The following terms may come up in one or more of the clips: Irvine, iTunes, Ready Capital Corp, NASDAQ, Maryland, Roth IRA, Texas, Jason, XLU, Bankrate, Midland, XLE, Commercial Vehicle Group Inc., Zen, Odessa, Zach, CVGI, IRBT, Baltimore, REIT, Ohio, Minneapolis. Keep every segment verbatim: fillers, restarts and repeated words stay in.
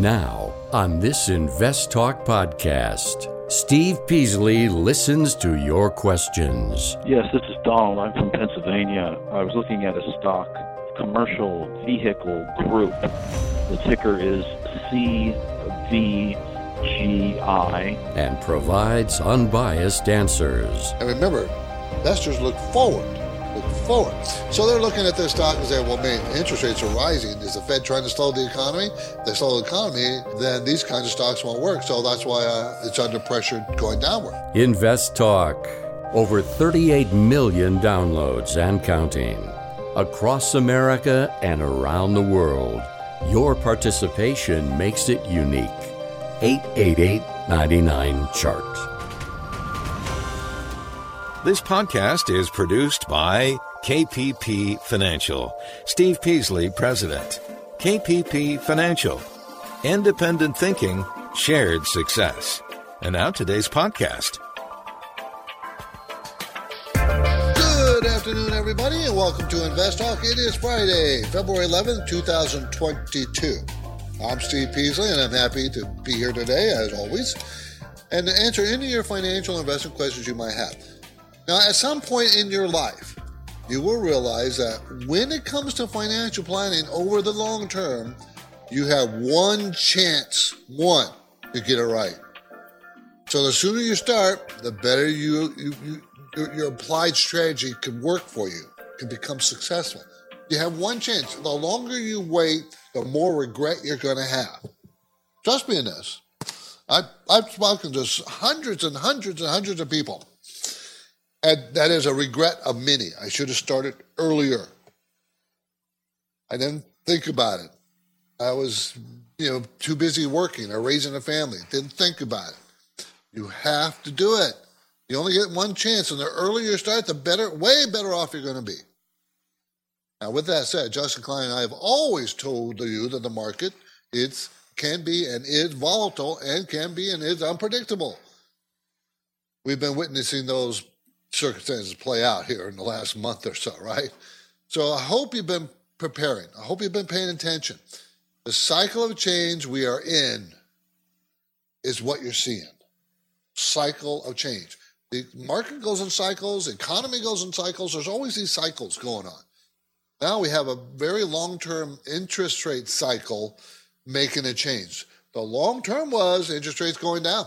Now, on this Invest Talk podcast, Steve Peasley listens to your questions. Yes, this is Donald. I'm from Pennsylvania. I was looking at a stock, Commercial Vehicle Group. The ticker is C V G I. And provides unbiased answers. And remember, investors look forward. Look forward. So they're looking at their stock and saying, well, man, interest rates are rising. Is the Fed trying to slow the economy? If they slow the economy, then these kinds of stocks won't work. So that's why uh, it's under pressure going downward. Invest Talk. Over thirty-eight million downloads and counting. Across America and around the world. Your participation makes it unique. eight eight eight, nine nine, C H A R T. This podcast is produced by K P P Financial. Steve Peasley, President. K P P Financial. Independent thinking, shared success. And now today's podcast. Good afternoon, everybody, and welcome to Invest Talk. It is Friday, February eleventh, twenty twenty-two. I'm Steve Peasley, and I'm happy to be here today, as always, and to answer any of your financial investment questions you might have. Now, at some point in your life, you will realize that when it comes to financial planning over the long term, you have one chance, one, to get it right. So the sooner you start, the better you, you, you your, your applied strategy can work for you, can become successful. You have one chance. The longer you wait, the more regret you're going to have. Trust me in this. I, I've spoken to hundreds and hundreds and hundreds of people. And that is a regret of many. I should have started earlier. I didn't think about it. I was, you know, too busy working or raising a family. Didn't think about it. You have to do it. You only get one chance, and the earlier you start, the better, way better off you're going to be. Now, with that said, Justin Klein and I have always told you that the market it's can be and is volatile and can be and is unpredictable. We've been witnessing those circumstances play out here in the last month or so, right? So I hope you've been preparing. I hope you've been paying attention. The cycle of change we are in is what you're seeing. Cycle of change. The market goes in cycles. The economy goes in cycles. There's always these cycles going on. Now we have a very long-term interest rate cycle making a change. The long-term was interest rates going down.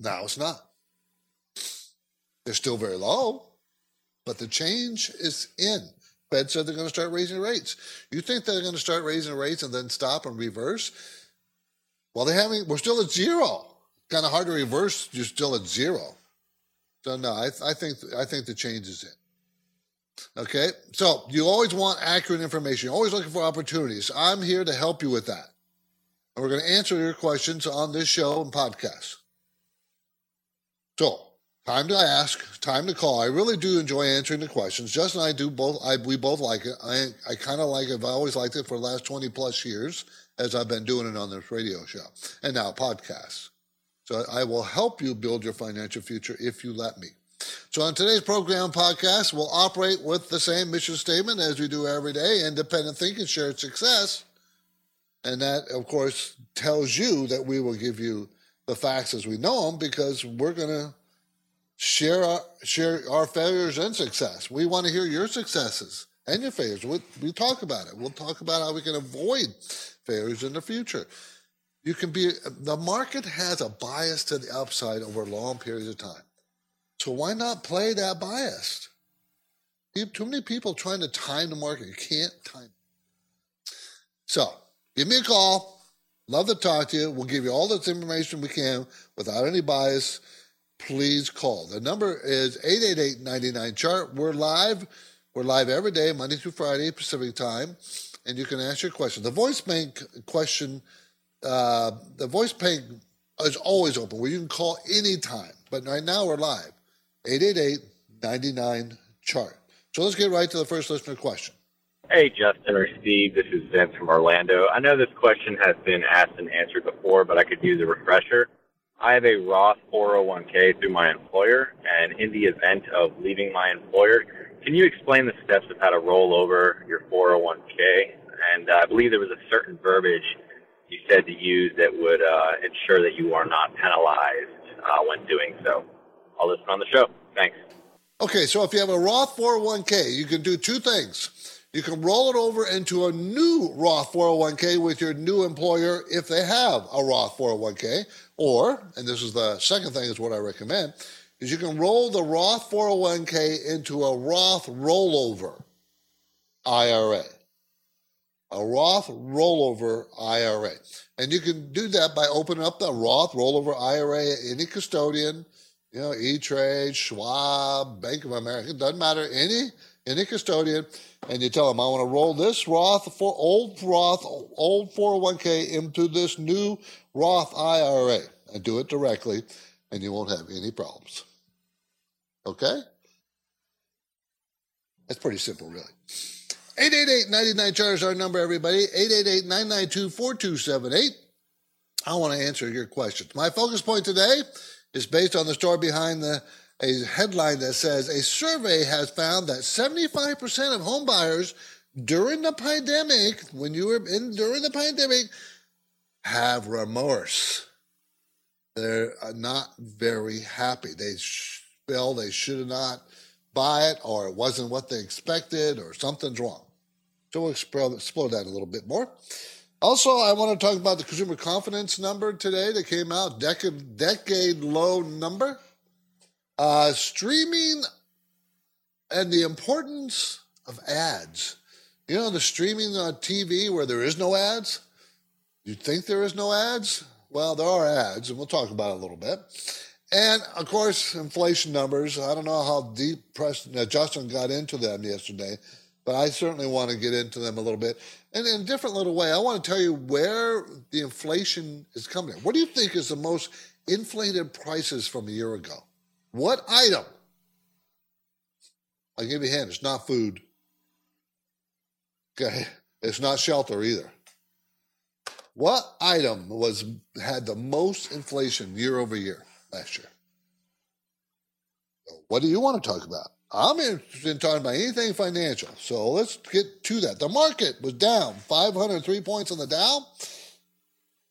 Now it's not. They're still very low, but the change is in. Fed said they're going to start raising rates. You think they're going to start raising rates and then stop and reverse? Well, they haven't. We're still at zero. Kind of hard to reverse. You're still at zero. So no, I, I think I think the change is in. Okay, so you always want accurate information. You're always looking for opportunities. I'm here to help you with that, and we're going to answer your questions on this show and podcast. So. Time to ask, time to call. I really do enjoy answering the questions. Justin and I do both. I, we both like it. I I kind of like it. I've always liked it for the last twenty plus years as I've been doing it on this radio show and now podcasts. So I will help you build your financial future if you let me. So on today's program podcast, we'll operate with the same mission statement as we do every day, independent thinking, shared success. And that, of course, tells you that we will give you the facts as we know them because we're going to Share our, share our failures and success. We want to hear your successes and your failures. We, we talk about it. We'll talk about how we can avoid failures in the future. You can be, the market has a bias to the upside over long periods of time. So why not play that bias? Too many people trying to time the market. You can't time it. So give me a call. Love to talk to you. We'll give you all this information we can without any bias. Please call. The number is eight eight eight, nine nine, C H A R T. We're live. We're live every day, Monday through Friday, Pacific time, and you can ask your question. The voice bank question, uh, the voice bank is always open where you can call anytime, but right now we're live, eight eight eight, nine nine, C H A R T. So let's get right to the first listener question. Hey, Justin or Steve, this is Zen from Orlando. I know this question has been asked and answered before, but I could use a refresher. I have a Roth four oh one k through my employer, and in the event of leaving my employer, can you explain the steps of how to roll over your four oh one k? And I believe there was a certain verbiage you said to use that would uh, ensure that you are not penalized uh, when doing so. I'll listen on the show. Thanks. Okay, so if you have a Roth four oh one k, you can do two things. You can roll it over into a new Roth four oh one k with your new employer if they have a Roth four oh one k, or, and this is the second thing is what I recommend, is you can roll the Roth four oh one k into a Roth rollover I R A. A Roth rollover I R A. And you can do that by opening up the Roth rollover I R A at any custodian, you know, E-Trade, Schwab, Bank of America, doesn't matter, any any custodian, and you tell them, I want to roll this Roth, for old Roth, old four oh one k into this new Roth I R A, and do it directly, and you won't have any problems. Okay? That's pretty simple, really. eight eight eight, nine nine-C H A R T is our number, everybody. eight eight eight, nine nine two, four two seven eight. I want to answer your questions. My focus point today is based on the story behind the a headline that says, a survey has found that seventy-five percent of home buyers during the pandemic, when you were in during the pandemic, have remorse. They're not very happy. They feel they should have not buy it, or it wasn't what they expected, or something's wrong. So we'll explore that a little bit more. Also, I want to talk about the consumer confidence number today that came out, decade, decade low number. Uh, streaming and the importance of ads. You know, the streaming on T V where there is no ads? You think there is no ads? Well, there are ads, and we'll talk about it a little bit. And, of course, inflation numbers. I don't know how deep press, uh, Justin got into them yesterday, but I certainly want to get into them a little bit. And in a different little way, I want to tell you where the inflation is coming from. What do you think is the most inflated prices from a year ago? What item? I'll give you a hint. It's not food. Okay. It's not shelter either. What item was had the most inflation year over year? Last year. So what do you want to talk about? I'm interested in talking about anything financial, so let's get to that. The market was down five hundred three points on the Dow,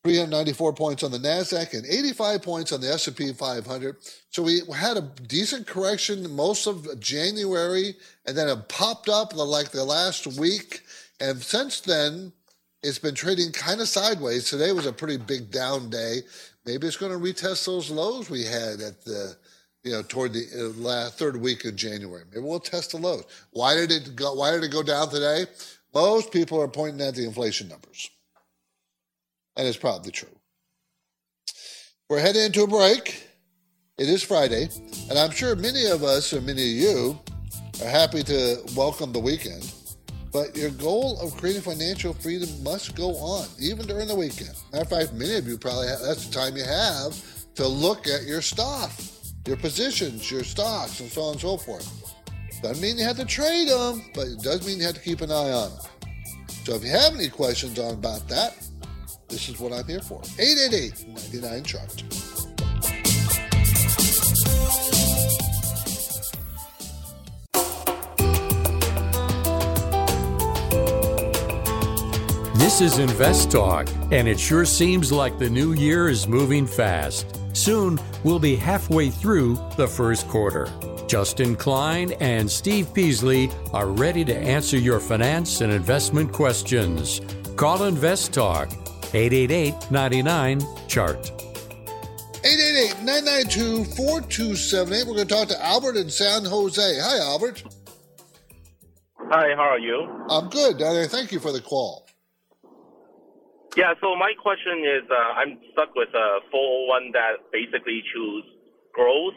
three hundred ninety-four points on the NASDAQ, and eighty-five points on the S and P five hundred. So we had a decent correction most of January, and then it popped up like the last week, and since then, it's been trading kind of sideways. Today was a pretty big down day. Maybe it's going to retest those lows we had at the, you know, toward the last third week of January. Maybe we'll test the lows. Why did it go? Why did it go down today? Most people are pointing at the inflation numbers, and it's probably true. We're heading into a break. It is Friday, and I'm sure many of us, or many of you, are happy to welcome the weekend. But your goal of creating financial freedom must go on, even during the weekend. Matter of fact, many of you probably have, that's the time you have to look at your stuff, your positions, your stocks, and so on and so forth. Doesn't mean you have to trade them, but it does mean you have to keep an eye on them. So if you have any questions on about that, this is what I'm here for. eight eight eight, nine nine-C H A R T. This is Invest Talk, and it sure seems like the new year is moving fast. Soon, we'll be halfway through the first quarter. Justin Klein and Steve Peasley are ready to answer your finance and investment questions. Call Invest Talk, eight eight eight, nine nine-C H A R T. eight eight eight, nine nine two, four two seven eight. We're going to talk to Albert in San Jose. Hi, Albert. Hi, how are you? I'm good. Thank you for the call. Yeah, so my question is, uh, I'm stuck with a four oh one that basically choose growth,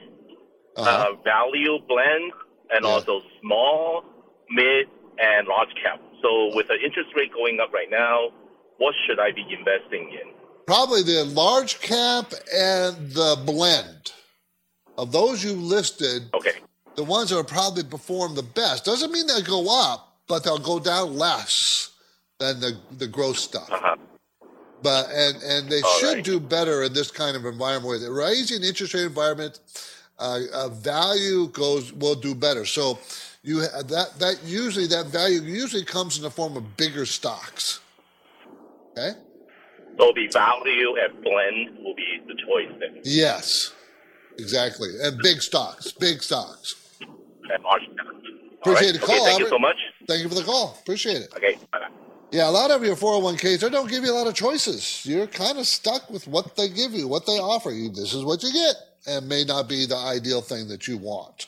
uh-huh. uh, value blend, and yeah. also small, mid, and large cap. So with the interest rate going up right now, what should I be investing in? Probably the large cap and the blend. Of those you listed, okay. The ones that will probably perform the best. Doesn't mean they'll go up, but they'll go down less than the, the growth stuff. Uh-huh. But and, and they All should right. do better in this kind of environment. With a rising interest rate environment, uh, uh, value goes will do better. So you that that usually that value usually comes in the form of bigger stocks. Okay. There'll be value and blend will be the choice then. Yes, exactly. And big stocks, big stocks. And Appreciate right. the call, okay, Thank Albert. you so much. Thank you for the call. Appreciate it. Okay, bye-bye. Yeah, a lot of your four oh one k's, they don't give you a lot of choices. You're kind of stuck with what they give you, what they offer you. This is what you get, and may not be the ideal thing that you want.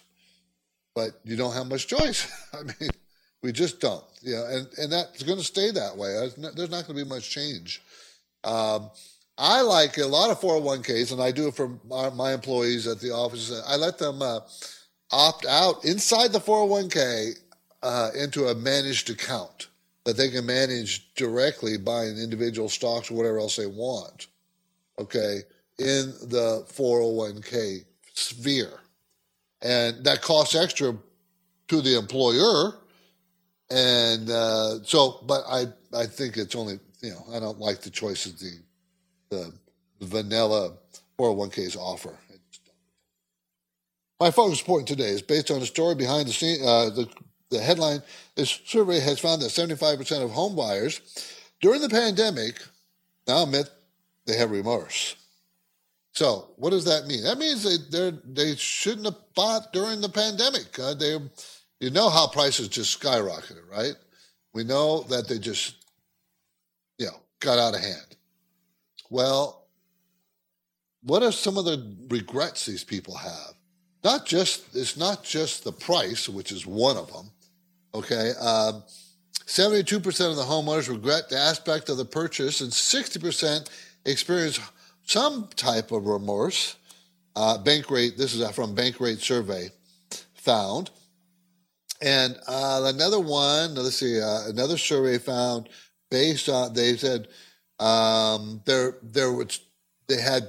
But you don't have much choice. I mean, we just don't. You know, and, and that's going to stay that way. There's not going to be much change. Um, I like a lot of four oh one k's, and I do it for my, my employees at the office. I let them uh, opt out inside the four oh one k uh, into a managed account that they can manage directly buying individual stocks or whatever else they want, okay, in the four oh one k sphere. And that costs extra to the employer. And uh, so, but I, I think it's only, you know, I don't like the choices the the vanilla four oh one k's offer. My focus report today is based on a story behind the scene. Uh, the the headline is: survey has found that seventy-five percent of home buyers during the pandemic now admit they have remorse. So, what does that mean? That means they they shouldn't have bought during the pandemic. Uh, they, you know how prices just skyrocketed, right? We know that they just, you know, got out of hand. Well, what are some of the regrets these people have? Not just it's not just the price, which is one of them. Okay, uh, seventy-two percent of the homeowners regret the aspect of the purchase, and sixty percent experience some type of remorse. Uh, Bankrate, this is from Bankrate survey, found. And uh, another one, let's see, uh, another survey found based on, they said um, there there was they had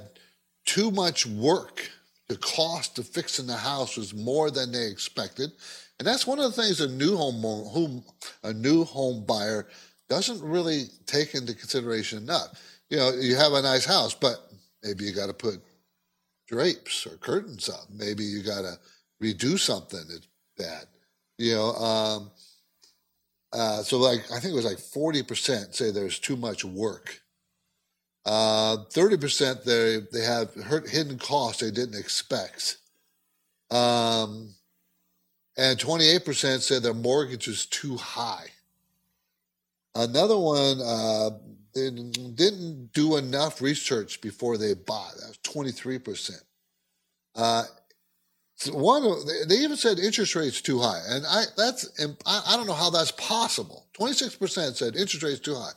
too much work. The cost of fixing the house was more than they expected, and that's one of the things a new home whom a new home buyer doesn't really take into consideration enough. You know, you have a nice house, but maybe you got to put drapes or curtains up. Maybe you got to redo something that's bad. You know, um, uh, so like I think it was like forty percent say there's too much work. Uh, thirty percent they they have hidden costs they didn't expect. Um, and twenty-eight percent said their mortgage is too high. Another one, uh, they didn't do enough research before they bought. That was twenty-three percent. Uh, one, they even said interest rates too high, and I that's I don't know how that's possible. twenty-six percent said interest rates too high.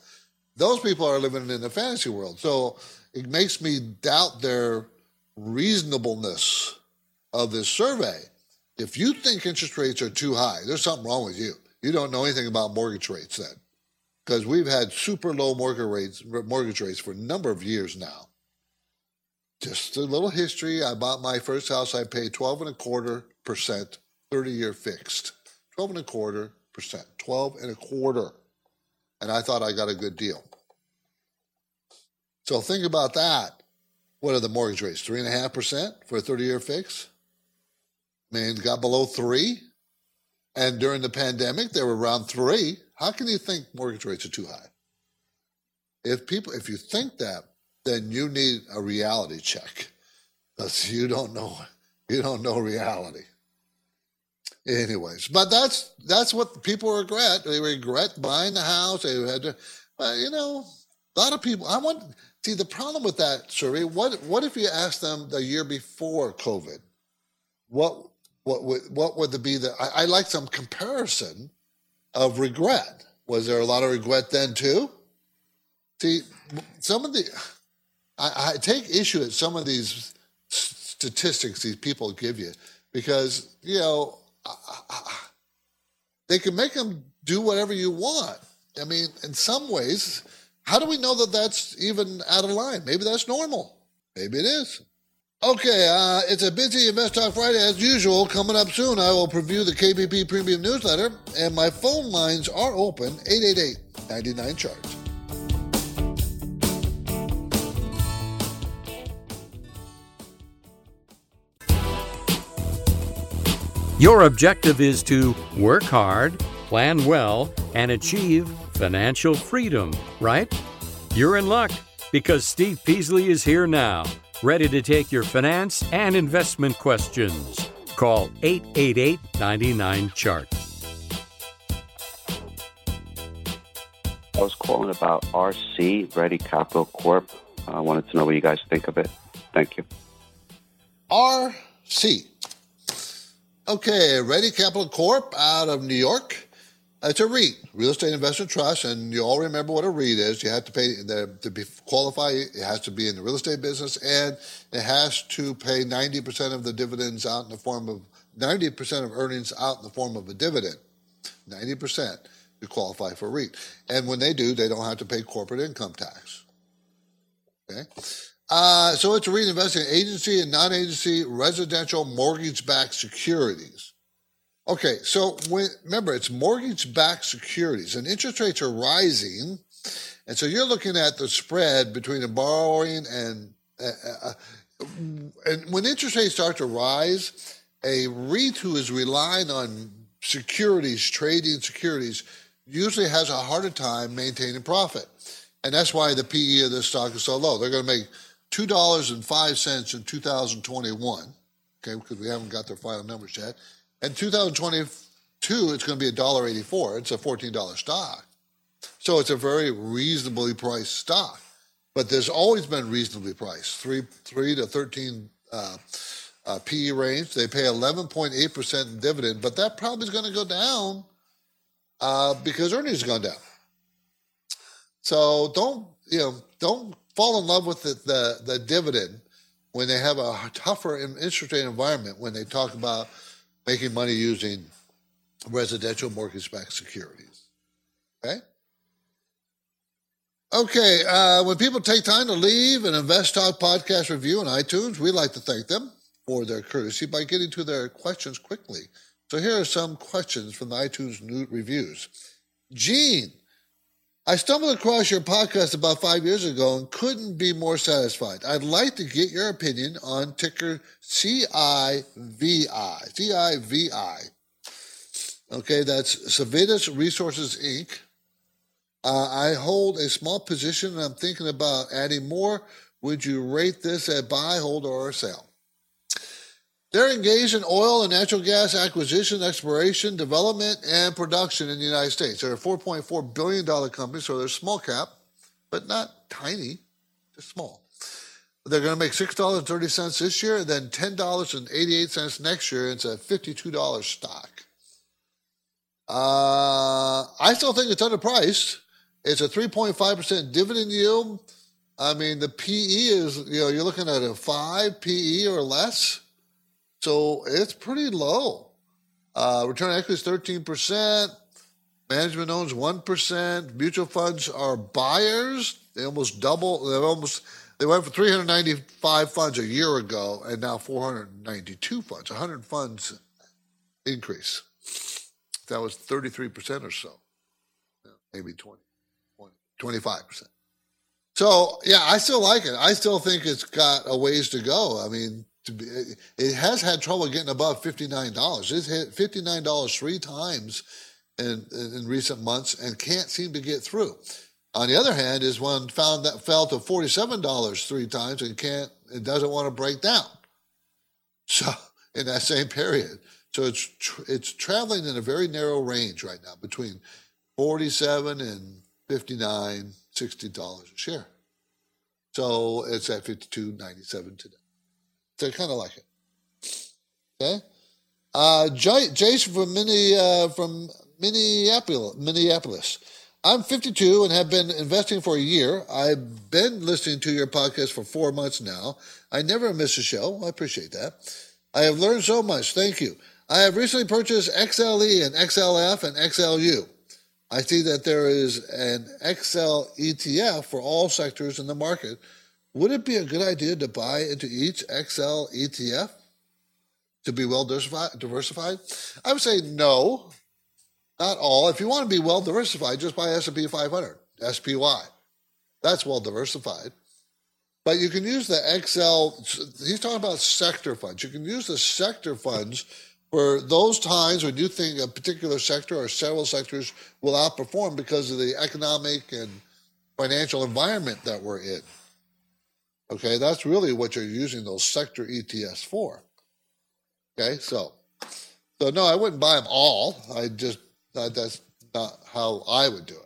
Those people are living in the fantasy world, so it makes me doubt their reasonableness of this survey. If you think interest rates are too high, there's something wrong with you. You don't know anything about mortgage rates then, because we've had super low mortgage rates, mortgage rates for a number of years now. Just a little history. I bought my first house. I paid twelve and a quarter percent, thirty-year fixed. Twelve and a quarter percent. Twelve and a quarter, and I thought I got a good deal. So think about that. What are the mortgage rates? Three and a half percent for a thirty-year fix. I mean, got below three, and during the pandemic they were around three. How can you think mortgage rates are too high? If people, if you think that, then you need a reality check, because you don't know, you don't know reality. Anyways, but that's that's what people regret. They regret buying the house. They had to, well, you know, a lot of people. I want see the problem with that survey. What what if you asked them the year before COVID? What what would what would be the? I, I like some comparison of regret. Was there a lot of regret then too? See, some of the. I, I take issue at some of these statistics these people give you because, you know, I, I, they can make them do whatever you want. I mean, in some ways, how do we know that that's even out of line? Maybe that's normal. Maybe it is. Okay, uh, it's a busy Invest Talk Friday as usual. Coming up soon, I will preview the K P P Premium Newsletter, and my phone lines are open, eight eight eight, nine nine, chart. Your objective is to work hard, plan well, and achieve financial freedom, right? You're in luck. because Steve Peasley is here now, ready to take your finance and investment questions. Call eight eight eight, nine nine, C H A R T. I was calling about R C, Ready Capital Corp. I wanted to know what you guys think of it. Thank you. R C. Okay, Ready Capital Corp out of New York. It's a REIT, Real Estate Investment Trust, and you all remember what a REIT is. You have to pay, the, to be, qualify, it has to be in the real estate business, and it has to pay ninety percent of the dividends out in the form of, ninety percent of earnings out in the form of a dividend. ninety percent to qualify for REIT. And when they do, they don't have to pay corporate income tax. Okay? Uh, so it's a REIT investing in agency and non-agency residential mortgage-backed securities. Okay, so when, remember, it's mortgage-backed securities, and interest rates are rising, and so you're looking at the spread between the borrowing and uh, uh, and when interest rates start to rise, a REIT who is relying on securities, trading securities, usually has a harder time maintaining profit, and that's why the P E of this stock is so low. They're going to make two dollars and five cents in two thousand twenty-one, okay, because we haven't got their final numbers yet. In two thousand twenty-two, it's going to be one dollar and eighty-four cents. It's a fourteen dollars stock. So it's a very reasonably priced stock. But there's always been reasonably priced, three, three to thirteen uh, uh, P E range. They pay eleven point eight percent in dividend, but that probably is going to go down uh, because earnings have gone down. So don't, you know, don't fall in love with the, the, the dividend when they have a tougher interest rate environment when they talk about making money using residential mortgage-backed securities, okay? Okay, uh, when people take time to leave an Invest Talk podcast review on iTunes, we like to thank them for their courtesy by getting to their questions quickly. So here are some questions from the iTunes new reviews. Gene, I stumbled across your podcast about five years ago and couldn't be more satisfied. I'd like to get your opinion on ticker C I V I. C I V I. Okay, that's Civitas Resources, Incorporated. Uh, I hold a small position and I'm thinking about adding more. Would you rate this a buy, hold, or a sell? They're engaged in oil and natural gas acquisition, exploration, development, and production in the United States. They're a four point four billion dollars company, so they're small cap, but not tiny. They're small. They're going to make six dollars and thirty cents this year, and then ten dollars and eighty-eight cents next year. It's a fifty-two dollars stock. Uh, I still think it's underpriced. It's a three point five percent dividend yield. I mean, the P E is, you know, you're looking at a five P E or less. So it's pretty low. Uh, return on equity is thirteen percent. Management owns one percent. Mutual funds are buyers. They almost double. They almost they went from three hundred ninety-five funds a year ago and now four hundred ninety-two funds. one hundred funds increase. That was thirty-three percent or so. Maybe twenty, twenty, twenty-five percent. So, yeah, I still like it. I still think it's got a ways to go. I mean, To be, it has had trouble getting above fifty-nine dollars. It's hit fifty-nine dollars three times in, in recent months and can't seem to get through. On the other hand, is one found that fell to forty-seven dollars three times and can't, it doesn't want to break down. So in that same period, so it's tr- it's traveling in a very narrow range right now between forty-seven and fifty-nine, sixty dollars a share. So it's at fifty-two ninety-seven today. So I kind of like it. Okay, uh, J- Jason from Mini, uh, from Minneapolis, Minneapolis. I'm fifty-two and have been investing for a year. I've been listening to your podcast for four months now. I never miss a show. I appreciate that. I have learned so much. Thank you. I have recently purchased X L E and X L F and X L U. I see that there is an X L E T F for all sectors in the market. Would it be a good idea to buy into each X L E T F to be well diversified? I would say no, not all. If you want to be well diversified, just buy S and P five hundred, S P Y. That's well diversified. But you can use the X L, he's talking about sector funds. You can use the sector funds for those times when you think a particular sector or several sectors will outperform because of the economic and financial environment that we're in. Okay, that's really what you're using those sector E T Fs for. Okay, so, so no, I wouldn't buy them all. I just, that, that's not how I would do it.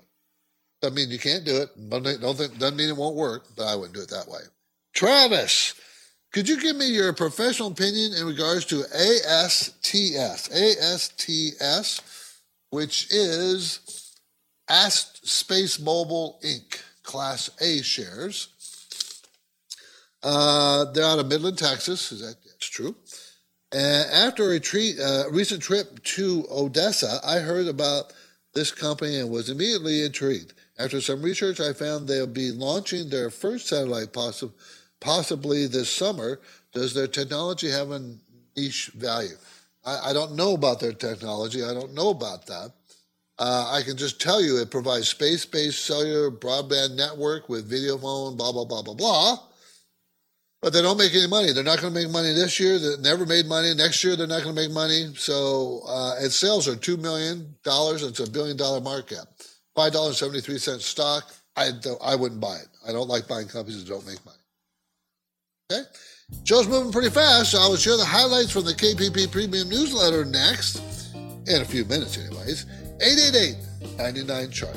Doesn't mean you can't do it. Don't think, doesn't mean it won't work, but I wouldn't do it that way. Travis, could you give me your professional opinion in regards to A S T S? A S T S, which is Ast Space Mobile Incorporated, Class A shares. Uh, they're out of Midland, Texas. Is that that's true? And after a treat, uh, recent trip to Odessa, I heard about this company and was immediately intrigued. After some research, I found they'll be launching their first satellite poss- possibly this summer. Does their technology have a niche value? I, I don't know about their technology. I don't know about that. Uh, I can just tell you it provides space-based cellular broadband network with video phone, blah, blah, blah, blah, blah. But they don't make any money. They're not going to make money this year. They never made money. Next year, they're not going to make money. So uh, its sales are two million dollars. It's a billion-dollar market. five dollars and seventy-three cents stock. I don't, I wouldn't buy it. I don't like buying companies that don't make money. Okay? Joe's moving pretty fast, so I will share the highlights from the K P P Premium Newsletter next, in a few minutes anyways. eight eight eight, nine nine, chart.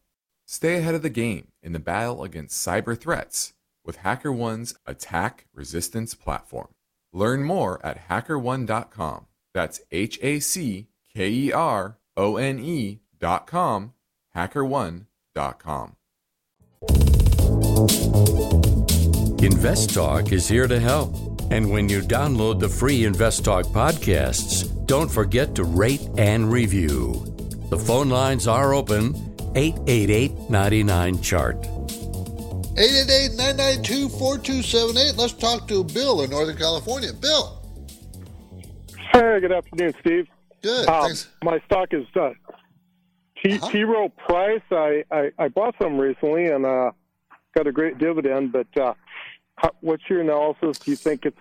stay ahead of the game in the battle against cyber threats with HackerOne's attack resistance platform. Learn more at hacker one dot com. That's H A C K E R O N E dot com, hacker one dot com. Invest Talk is here to help. And when you download the free Invest Talk podcasts, don't forget to rate and review. The phone lines are open. eight eight eight, nine nine, chart. eight eight eight, nine nine two, four two seven eight. Let's talk to Bill in Northern California. Bill. Hey, good afternoon, Steve. Good. Um, thanks. My stock is uh, T. Uh-huh. T. Rowe Price. I, I, I bought some recently and uh, got a great dividend, but uh, how, what's your analysis? Do you think it's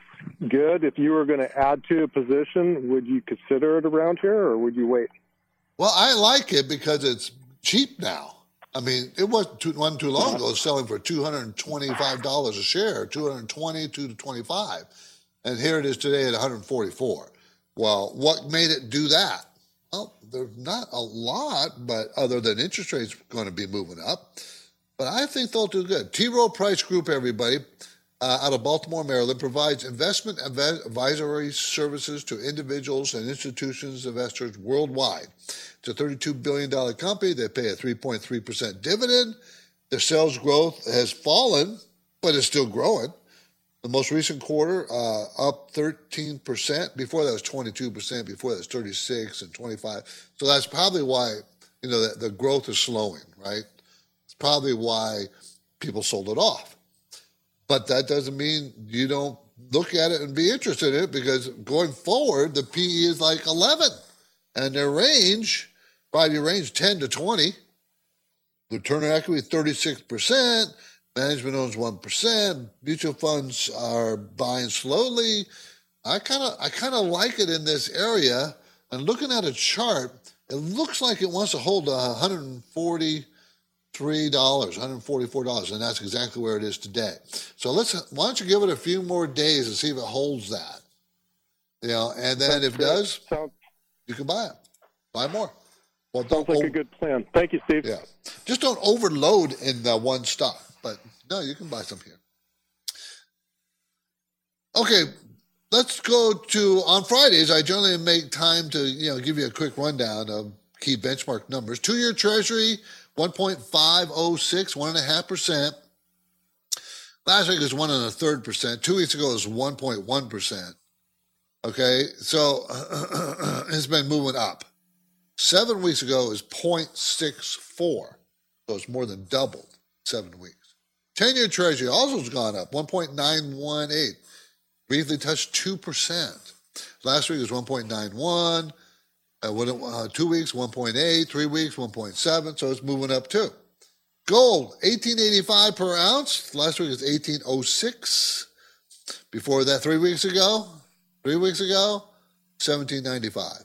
good? If you were going to add to a position, would you consider it around here or would you wait? Well, I like it because it's cheap now. I mean, it wasn't too, wasn't too long ago. It was selling for two hundred twenty-five dollars a share, two hundred twenty, two hundred twenty-five. And here it is today at one hundred forty-four. Well, what made it do that? Well, there's not a lot, but other than interest rates going to be moving up. But I think they'll do good. T. Rowe Price Group, everybody, uh, out of Baltimore, Maryland, provides investment advisory services to individuals and institutions, investors worldwide. It's a thirty-two billion dollars company. They pay a three point three percent dividend. Their sales growth has fallen, but it's still growing. The most recent quarter, uh, up thirteen percent. Before that was twenty-two percent. Before that was thirty-six and twenty-five. So that's probably why, you know, the, the growth is slowing, right? It's probably why people sold it off. But that doesn't mean you don't look at it and be interested in it, because going forward, the P E is like eleven. And their range, five-year range, ten to twenty. Return on equity, thirty-six percent. Management owns one percent. Mutual funds are buying slowly. I kind of I kind of like it in this area. And looking at a chart, it looks like it wants to hold one hundred forty-three dollars, one hundred forty-four dollars, and that's exactly where it is today. So let's why don't you give it a few more days and see if it holds that. You know, and then if it does, you can buy it. Buy more. Well, don't Sounds like over- a good plan. Thank you, Steve. Yeah. Just don't overload in the one stock. But no, you can buy some here. Okay, let's go to, on Fridays, I generally make time to, you know, give you a quick rundown of key benchmark numbers. Two-year Treasury, one point five oh six, one point five percent. Last week was one and a third percent. Two weeks ago was one point one percent. Okay, so it's been moving up. Seven weeks ago was zero point six four, so it's more than doubled. Seven weeks. ten-year Treasury also has gone up, one point nine one eight. Briefly touched two percent. Last week was one point nine one. Uh, two weeks, one point eight. Three weeks, one point seven. So it's moving up too. Gold, eighteen eighty-five per ounce. Last week was eighteen oh six. Before that, three weeks ago, three weeks ago, seventeen ninety-five.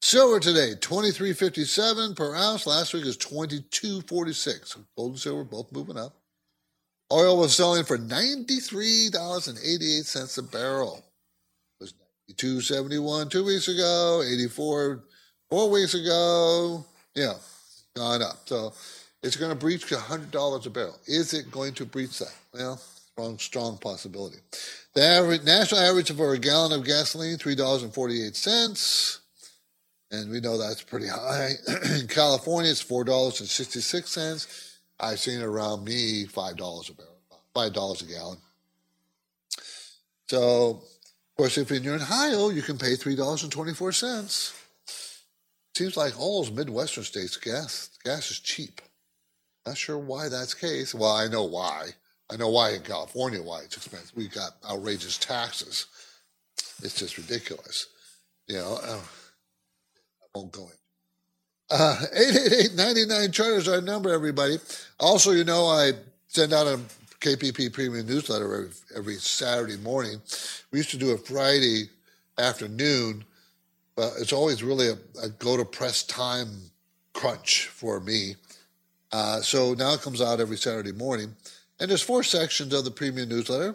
Silver today, twenty-three fifty-seven per ounce. Last week is twenty-two forty-six. Gold and silver both moving up. Oil was selling for ninety-three dollars and eighty-eight cents a barrel. It was ninety-two seventy-one two weeks ago, eighty-four four weeks ago. Yeah, gone up. So it's going to breach one hundred dollars a barrel. Is it going to breach that? Well, strong, strong possibility. The average, national average for a gallon of gasoline, three dollars and forty-eight cents. And we know that's pretty high. In California, it's four dollars and sixty-six cents. I've seen it around me, five dollars a barrel, five dollars a gallon. So, of course, if you're in Ohio, you can pay three dollars and twenty-four cents. Seems like all those Midwestern states, gas gas is cheap. Not sure why that's the case. Well, I know why. I know why in California, why it's expensive. We've got outrageous taxes. It's just ridiculous. You know, uh, going. Uh, eight eight eight, nine nine, C H A R T E R is our number, everybody. Also, you know, I send out a K P P Premium Newsletter every, every Saturday morning. We used to do it Friday afternoon, but it's always really a, a go-to-press time crunch for me. Uh, so now it comes out every Saturday morning. And there's four sections of the Premium Newsletter.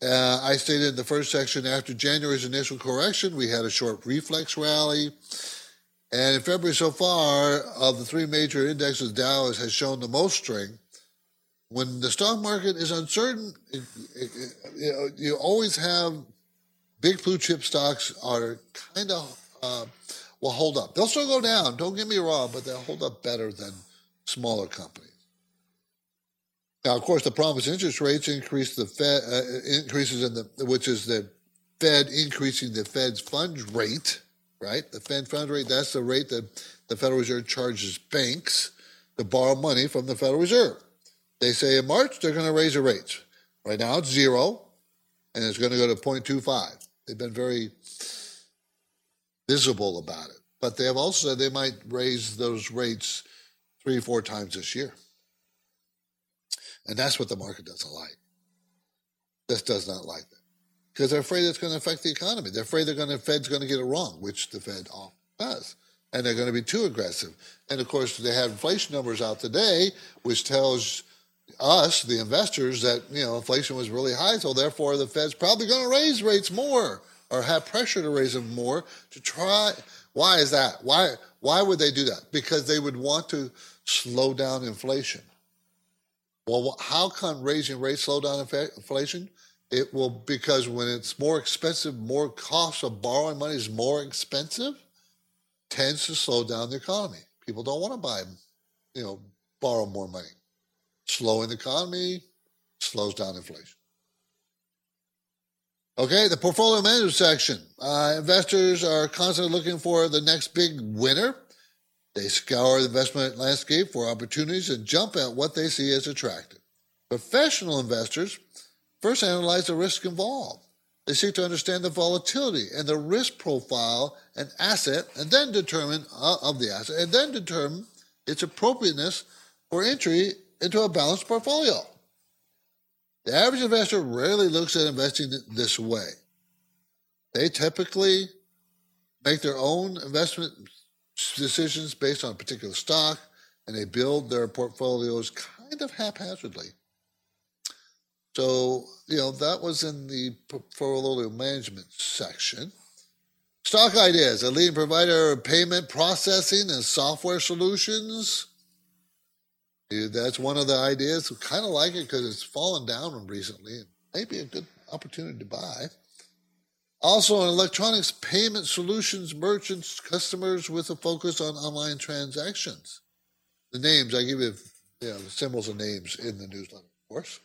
Uh, I stated in the first section, after January's initial correction, we had a short reflex rally. And in February so far, of the three major indexes, Dow has shown the most strength. When the stock market is uncertain, it, it, it, you know, you always have big blue chip stocks are kind of, uh, will hold up. They'll still go down, don't get me wrong, but they'll hold up better than smaller companies. Now, of course, the promised interest rates increase the Fed, uh, increases in the, which is the Fed increasing the Fed's fund rate. Right? The Fed fund rate, that's the rate that the Federal Reserve charges banks to borrow money from the Federal Reserve. They say in March, they're going to raise the rates. Right now, it's zero, and it's going to go to zero point two five. They've been very visible about it. But they have also said they might raise those rates three or four times this year. And that's what the market doesn't like. This does not like that. Because they're afraid it's going to affect the economy. They're afraid they're going to, Fed's going to get it wrong, which the Fed often does. and they're going to be too aggressive. And, of course, they have inflation numbers out today, which tells us, the investors, that, you know, inflation was really high, so therefore the Fed's probably going to raise rates more or have pressure to raise them more to try. Why is that? Why why would they do that? Because they would want to slow down inflation. Well, how come raising rates slow down inflation? It will, because when it's more expensive, more cost of borrowing money is more expensive, tends to slow down the economy. People don't want to buy, you know, borrow more money. Slowing the economy slows down inflation. Okay, the portfolio management section. Uh, investors are constantly looking for the next big winner. They scour the investment landscape for opportunities and jump at what they see as attractive. Professional investors first analyze the risk involved. They seek to understand the volatility and the risk profile an asset, and then determine uh, of the asset, and then determine its appropriateness for entry into a balanced portfolio. The average investor rarely looks at investing this way. They typically make their own investment decisions based on a particular stock, and they build their portfolios kind of haphazardly. So, you know, that was in the portfolio management section. Stock Ideas, a leading provider of payment processing and software solutions. Dude, that's one of the ideas. Kind of like it because it's fallen down recently. Maybe a good opportunity to buy. Also, an electronics payment solutions merchants, customers with a focus on online transactions. The names, I give you, you know, the symbols and names in the newsletter, of course.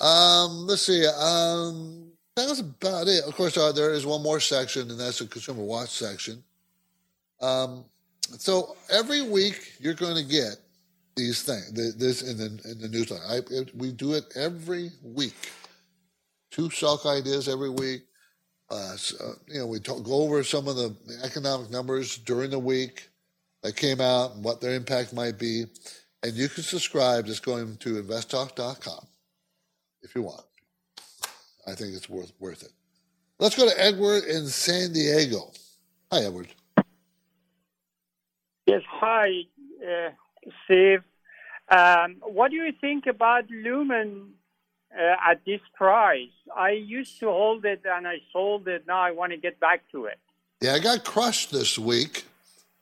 Um, let's see. Um, that was about it. Of course, uh, there is one more section, and that's the Consumer Watch section. Um, so every week you're going to get these things, this in the, in the newsletter. I, it, we do it every week. Two stock ideas every week. Uh, so, you know, we talk, go over some of the economic numbers during the week that came out and what their impact might be. And you can subscribe just going to invest talk dot com if you want. I think it's worth worth it. Let's go to Edward in San Diego. Hi, Edward. Yes, hi. Uh... Steve, um, what do you think about Lumen uh, at this price? I used to hold it and I sold it. Now I want to get back to it. Yeah, I got crushed this week,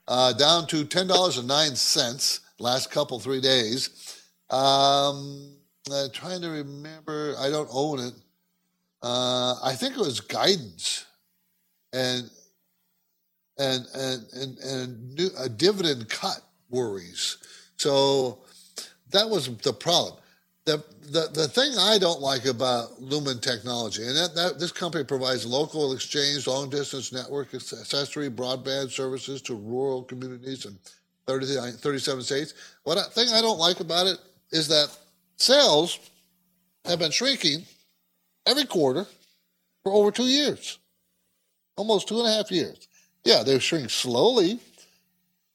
uh, down to ten dollars and nine cents last couple, three days. Um, uh, trying to remember, I don't own it. Uh, I think it was guidance and and and and, and new, a dividend cut worries. So that was the problem. The, the the thing I don't like about Lumen Technology, and that, that this company provides local exchange, long-distance network accessory, broadband services to rural communities in thirty-seven states. What I, thing I don't like about it is that sales have been shrinking every quarter for over two years, almost two and a half years. Yeah, they shrink slowly,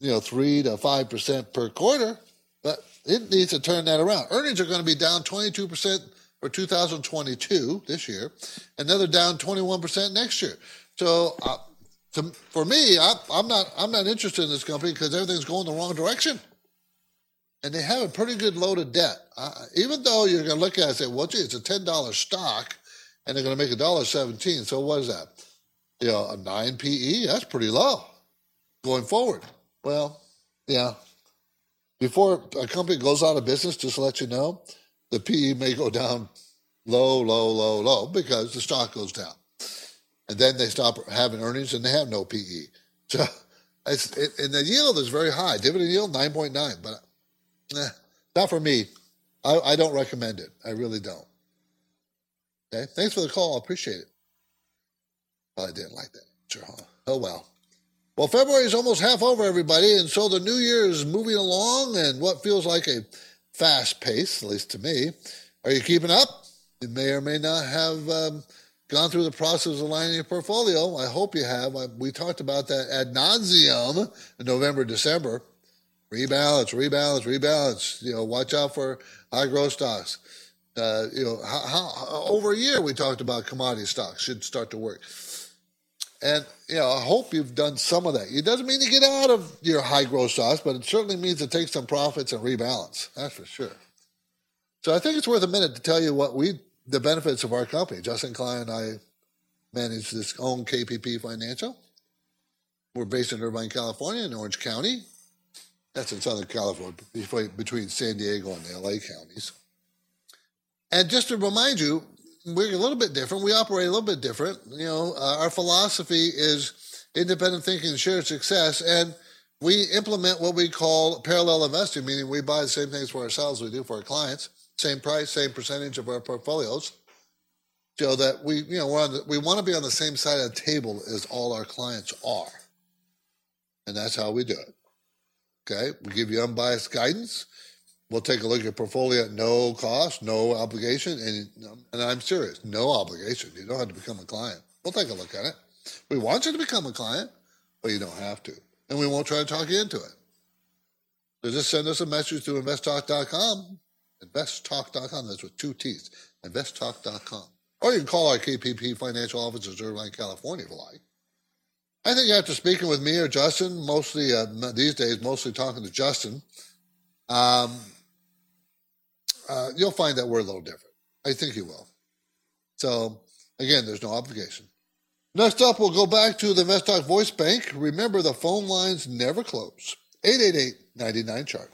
you know, three to five percent per quarter, but it needs to turn that around. Earnings are going to be down twenty-two percent for two thousand twenty-two, this year, another down twenty-one percent next year. So uh, to, for me, I, I'm not I'm not interested in this company because everything's going the wrong direction. And they have a pretty good load of debt. Uh, even though you're going to look at it and say, well, gee, it's a ten dollars stock, and they're going to make one dollar seventeen. So what is that? You know, a nine P E? That's pretty low going forward. Well, yeah. Before a company goes out of business, just to let you know, the P E may go down low, low, low, low because the stock goes down. And then they stop having earnings and they have no P E. So, it's, it, and the yield is very high. Dividend yield, nine point nine. But eh, not for me. I, I don't recommend it. I really don't. Okay. Thanks for the call. I appreciate it. Well, I didn't like that. Sure. Oh, well. Well, February is almost half over, everybody, and so the new year is moving along in what feels like a fast pace, at least to me. Are you keeping up? You may or may not have um, gone through the process of aligning your portfolio. I hope you have. I, we talked about that ad nauseum in November, December. Rebalance, rebalance, rebalance. You know, watch out for high growth stocks. Uh, you know, how, how, over a year we talked about commodity stocks should start to work. And, you know, I hope you've done some of that. It doesn't mean you get out of your high growth stocks, but it certainly means to take some profits and rebalance. That's for sure. So I think it's worth a minute to tell you what we, the benefits of our company. Justin Klein and I manage this own K P P Financial. We're based in Irvine, California, in Orange County. That's in Southern California, between San Diego and the L A counties. And just to remind you, we're a little bit different. We operate a little bit different. You know, uh, our philosophy is independent thinking and shared success, and we implement what we call parallel investing, meaning we buy the same things for ourselves we do for our clients, same price, same percentage of our portfolios, so that we, you know, we're on the, we want to be on the same side of the table as all our clients are, and that's how we do it. Okay, we give you unbiased guidance. We'll take a look at your portfolio at no cost, no obligation, and, and I'm serious, no obligation. You don't have to become a client. We'll take a look at it. We want you to become a client, but you don't have to. And we won't try to talk you into it. So just send us a message to invest talk dot com. invest talk dot com, that's with two T's, invest talk dot com. Or you can call our K P P Financial Offices in Irvine, California, if you like. I think after speaking with me or Justin, mostly uh, these days, mostly talking to Justin, um, Uh, you'll find that we're a little different. I think you will. So, again, there's no obligation. Next up, we'll go back to the InvestTalk Voice Bank. Remember, the phone lines never close. eight eight eight, nine nine, C H A R T.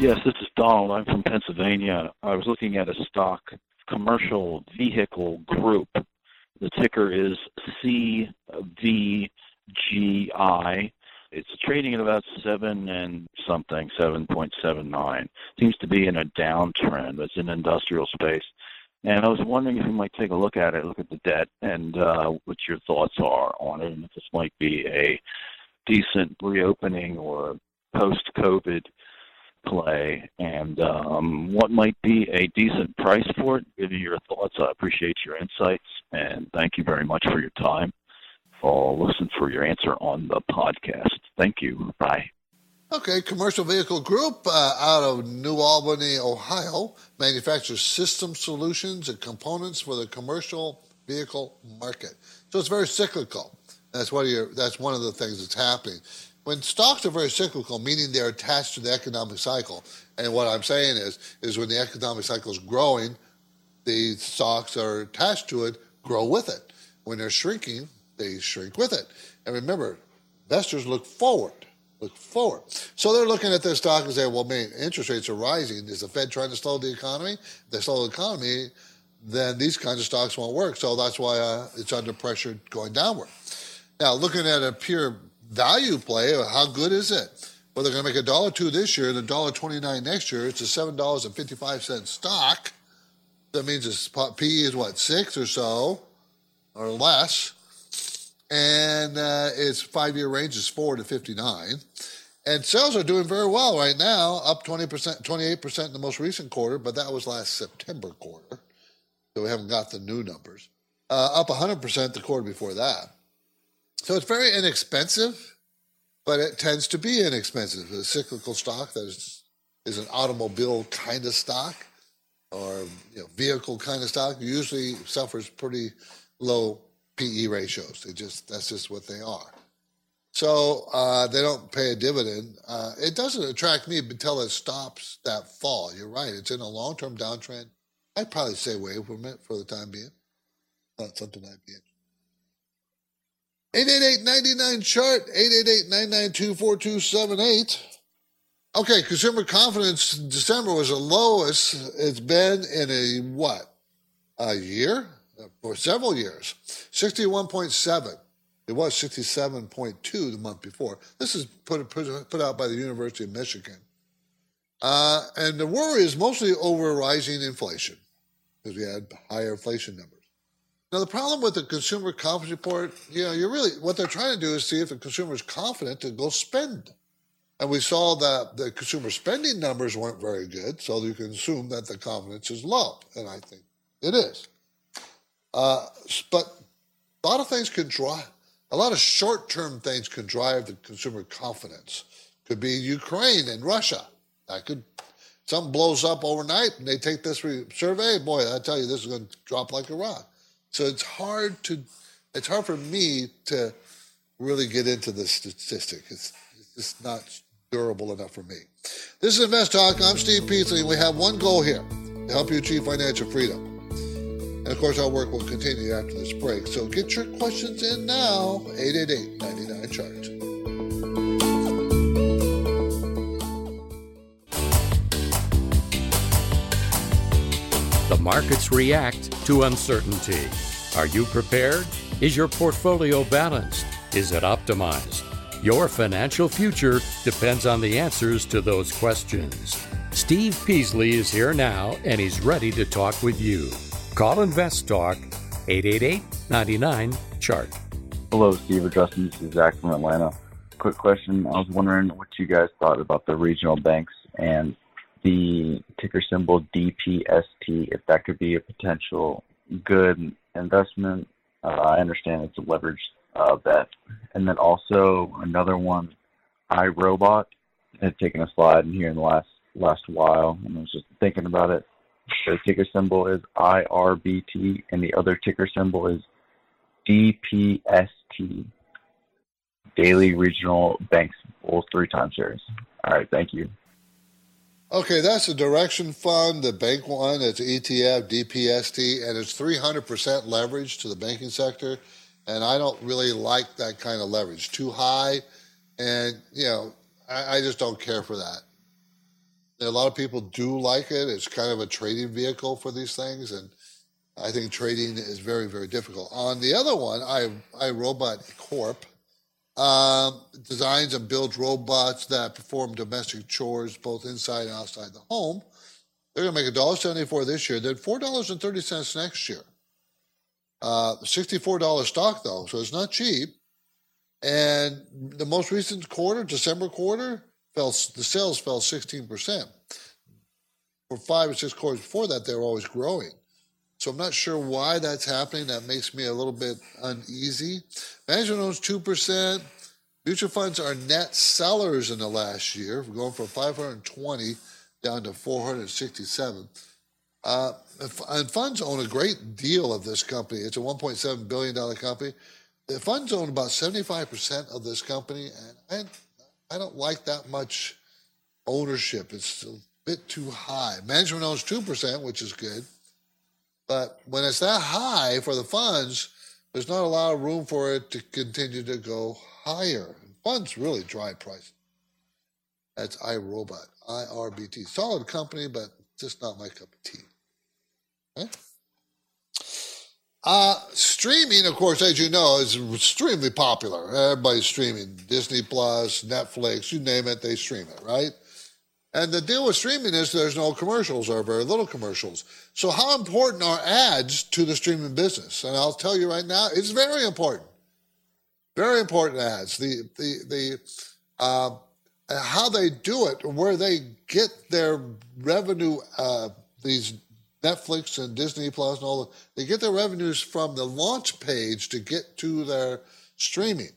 Yes, this is Donald. I'm from Pennsylvania. I was looking at a stock, Commercial Vehicle Group. The ticker is C V G I. It's trading at about seven and something, seven point seven nine. Seems to be in a downtrend. It's in industrial space. And I was wondering if you might take a look at it, look at the debt, and uh, what your thoughts are on it, and if this might be a decent reopening or post-COVID play, and um, what might be a decent price for it. Give me your thoughts. I appreciate your insights, and thank you very much for your time. I'll listen for your answer on the podcast. Thank you. Bye. Okay, Commercial Vehicle Group uh, out of New Albany, Ohio, manufactures system solutions and components for the commercial vehicle market. So it's very cyclical. That's one of, your, that's one of the things that's happening. When stocks are very cyclical, meaning they're attached to the economic cycle, and what I'm saying is, is when the economic cycle is growing, the stocks are attached to it, grow with it. When they're shrinking, they shrink with it. And remember, investors look forward, look forward. So they're looking at their stock and saying, well, man, interest rates are rising. Is the Fed trying to slow the economy? If they slow the economy, then these kinds of stocks won't work. So that's why uh, it's under pressure going downward. Now, looking at a pure value play, how good is it? Well, they're going to make a dollar two this year and a dollar twenty-nine next year. It's a seven dollars and fifty-five cents stock. That means its P E is, what, six or so or less. And uh, its five-year range is four to fifty-nine. And sales are doing very well right now, up twenty percent, twenty-eight percent in the most recent quarter, but that was last September quarter, so we haven't got the new numbers. Uh, up one hundred percent the quarter before that. So it's very inexpensive, but it tends to be inexpensive. A cyclical stock that is, is an automobile kind of stock or you know, vehicle kind of stock usually suffers pretty low P E ratios. They just that's just what they are. So uh, they don't pay a dividend. Uh, it doesn't attract me until it stops that fall. You're right. It's in a long-term downtrend. I'd probably stay away from it for the time being. Not something I'd be in. eight eight eight, nine nine, C H A R T, eight eight eight, nine nine two, four two seven eight. Okay, consumer confidence in December was the lowest it's been in a, what, a year? Or several years. sixty-one point seven. It was sixty-seven point two the month before. This is put, put, put out by the University of Michigan. Uh, and the worry is mostly over rising inflation because we had higher inflation numbers. Now, the problem with the consumer confidence report, you know, you're really, what they're trying to do is see if the consumer is confident to go spend. And we saw that the consumer spending numbers weren't very good, so you can assume that the confidence is low, and I think it is. Uh, but a lot of things can drive, a lot of short-term things can drive the consumer confidence. Could be Ukraine and Russia. That could, something blows up overnight, and they take this re- survey, boy, I tell you, this is going to drop like a rock. So it's hard to, it's hard for me to really get into this statistic. It's, it's just not durable enough for me. This is Invest Talk. I'm Steve Peasley, and we have one goal here, to help you achieve financial freedom. And of course, our work will continue after this break. So get your questions in now, eight eight eight, nine nine, chart. The markets react to uncertainty. Are you prepared? Is your portfolio balanced? Is it optimized? Your financial future depends on the answers to those questions. Steve Peasley is here now, and he's ready to talk with you. Call Invest Talk, eight eight eight, nine nine, chart. Hello, Steve or Justin. This is Zach from Atlanta. Quick question. I was wondering what you guys thought about the regional banks and the ticker symbol D P S T, if that could be a potential good investment. Uh, I understand it's a leveraged uh, bet. And then also another one, iRobot, had taken a slide in here in the last, last while, and I was just thinking about it. The ticker symbol is I R B T, and the other ticker symbol is D P S T, Daily Regional Banks, all three time shares. All right, thank you. Okay, that's a direction fund, the bank one, it's E T F, D P S T, and it's three hundred percent leverage to the banking sector, and I don't really like that kind of leverage. Too high, and, you know, I, I just don't care for that. And a lot of people do like it. It's kind of a trading vehicle for these things, and I think trading is very, very difficult. On the other one, I, I Robot Corp, Um, designs and builds robots that perform domestic chores both inside and outside the home. They're going to make one dollar seventy-four this year, then four dollars and thirty cents next year. Uh, sixty-four dollars stock, though, so it's not cheap. And the most recent quarter, December quarter, fell. The sales fell sixteen percent. For five or six quarters before that, they were always growing. So I'm not sure why that's happening. That makes me a little bit uneasy. Management owns two percent. Mutual funds are net sellers in the last year. We're going from five hundred twenty down to four hundred sixty-seven. Uh, and funds own a great deal of this company. It's a one point seven billion dollars company. The funds own about seventy-five percent of this company, and I, I don't like that much ownership. It's a bit too high. Management owns two percent, which is good. But when it's that high for the funds, there's not a lot of room for it to continue to go higher. Funds really drive price. That's iRobot, I R B T. Solid company, but just not my cup of tea. Okay. Uh, streaming, of course, as you know, is extremely popular. Everybody's streaming. Disney Plus, Netflix, you name it, they stream it, right? And the deal with streaming is there's no commercials or very little commercials. So how important are ads to the streaming business? And I'll tell you right now, it's very important. Very important ads. The the the uh, how they do it, where they get their revenue. Uh, these Netflix and Disney Plus and all that, they get their revenues from the launch page to get to their streaming.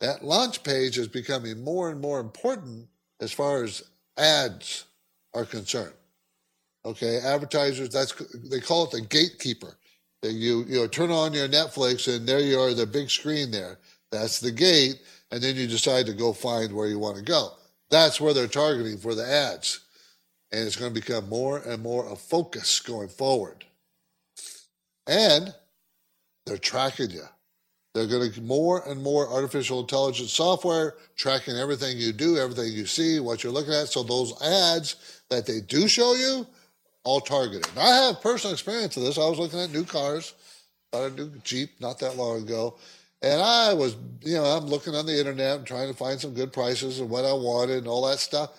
That launch page is becoming more and more important as far as ads are concerned. Okay, advertisers, that's, they call it the gatekeeper. You, you know, turn on your Netflix and there you are, the big screen there. That's the gate, and then you decide to go find where you want to go. That's where they're targeting for the ads. And it's going to become more and more a focus going forward. And they're tracking you. They're going to more and more artificial intelligence software tracking everything you do, everything you see, what you're looking at. So those ads that they do show you, all targeted. Now, I have personal experience of this. I was looking at new cars, bought a new Jeep not that long ago. And I was, you know, I'm looking on the internet and trying to find some good prices and what I wanted and all that stuff.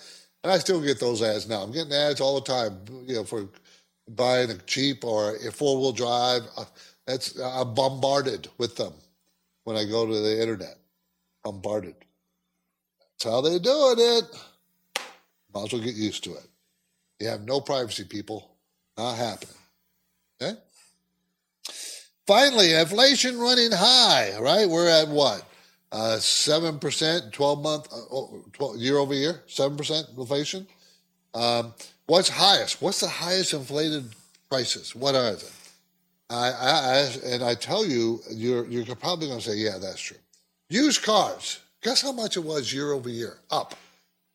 And I still get those ads now. I'm getting ads all the time, you know, for buying a Jeep or a four-wheel drive. That's I'm bombarded with them when I go to the internet. Bombarded. That's how they're doing it. Might as well get used to it. You have no privacy, people. Not happening. Okay? Finally, inflation running high, right? We're at what? Uh, seven percent, twelve-month, uh, year over year, seven percent inflation. Um, what's highest? What's the highest inflated prices? What are they? I, I, I and I tell you, you're you're probably going to say, yeah, that's true. Used cars. Guess how much it was year over year? Up.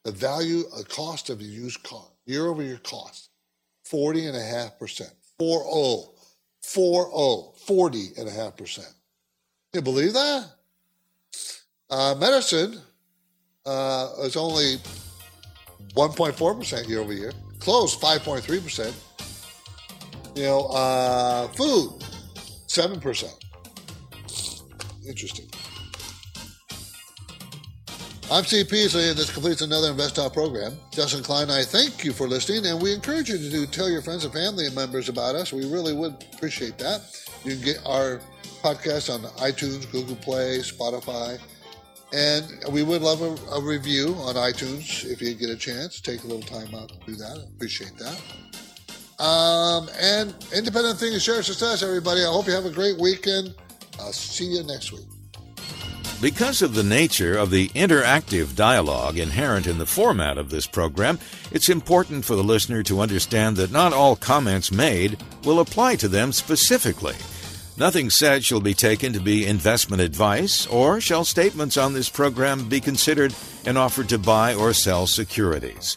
The value, the cost of a used car, year over year cost, forty point five percent. four oh. four oh. forty point five percent. You believe that? Uh, medicine uh, is only one point four percent year over year. Clothes, five point three percent. You know, uh, food, seven percent. Interesting. I'm Steve Peasley, and this completes another Invest Talk program. Justin Klein and I thank you for listening, and we encourage you to do tell your friends and family members about us. We really would appreciate that. You can get our podcast on iTunes, Google Play, Spotify, and we would love a, a review on iTunes if you get a chance. Take a little time out to do that. Appreciate that. Um, and independent thing to share success, everybody. I hope you have a great weekend. I'll see you next week. Because of the nature of the interactive dialogue inherent in the format of this program, it's important for the listener to understand that not all comments made will apply to them specifically. Nothing said shall be taken to be investment advice, or shall statements on this program be considered an offer to buy or sell securities.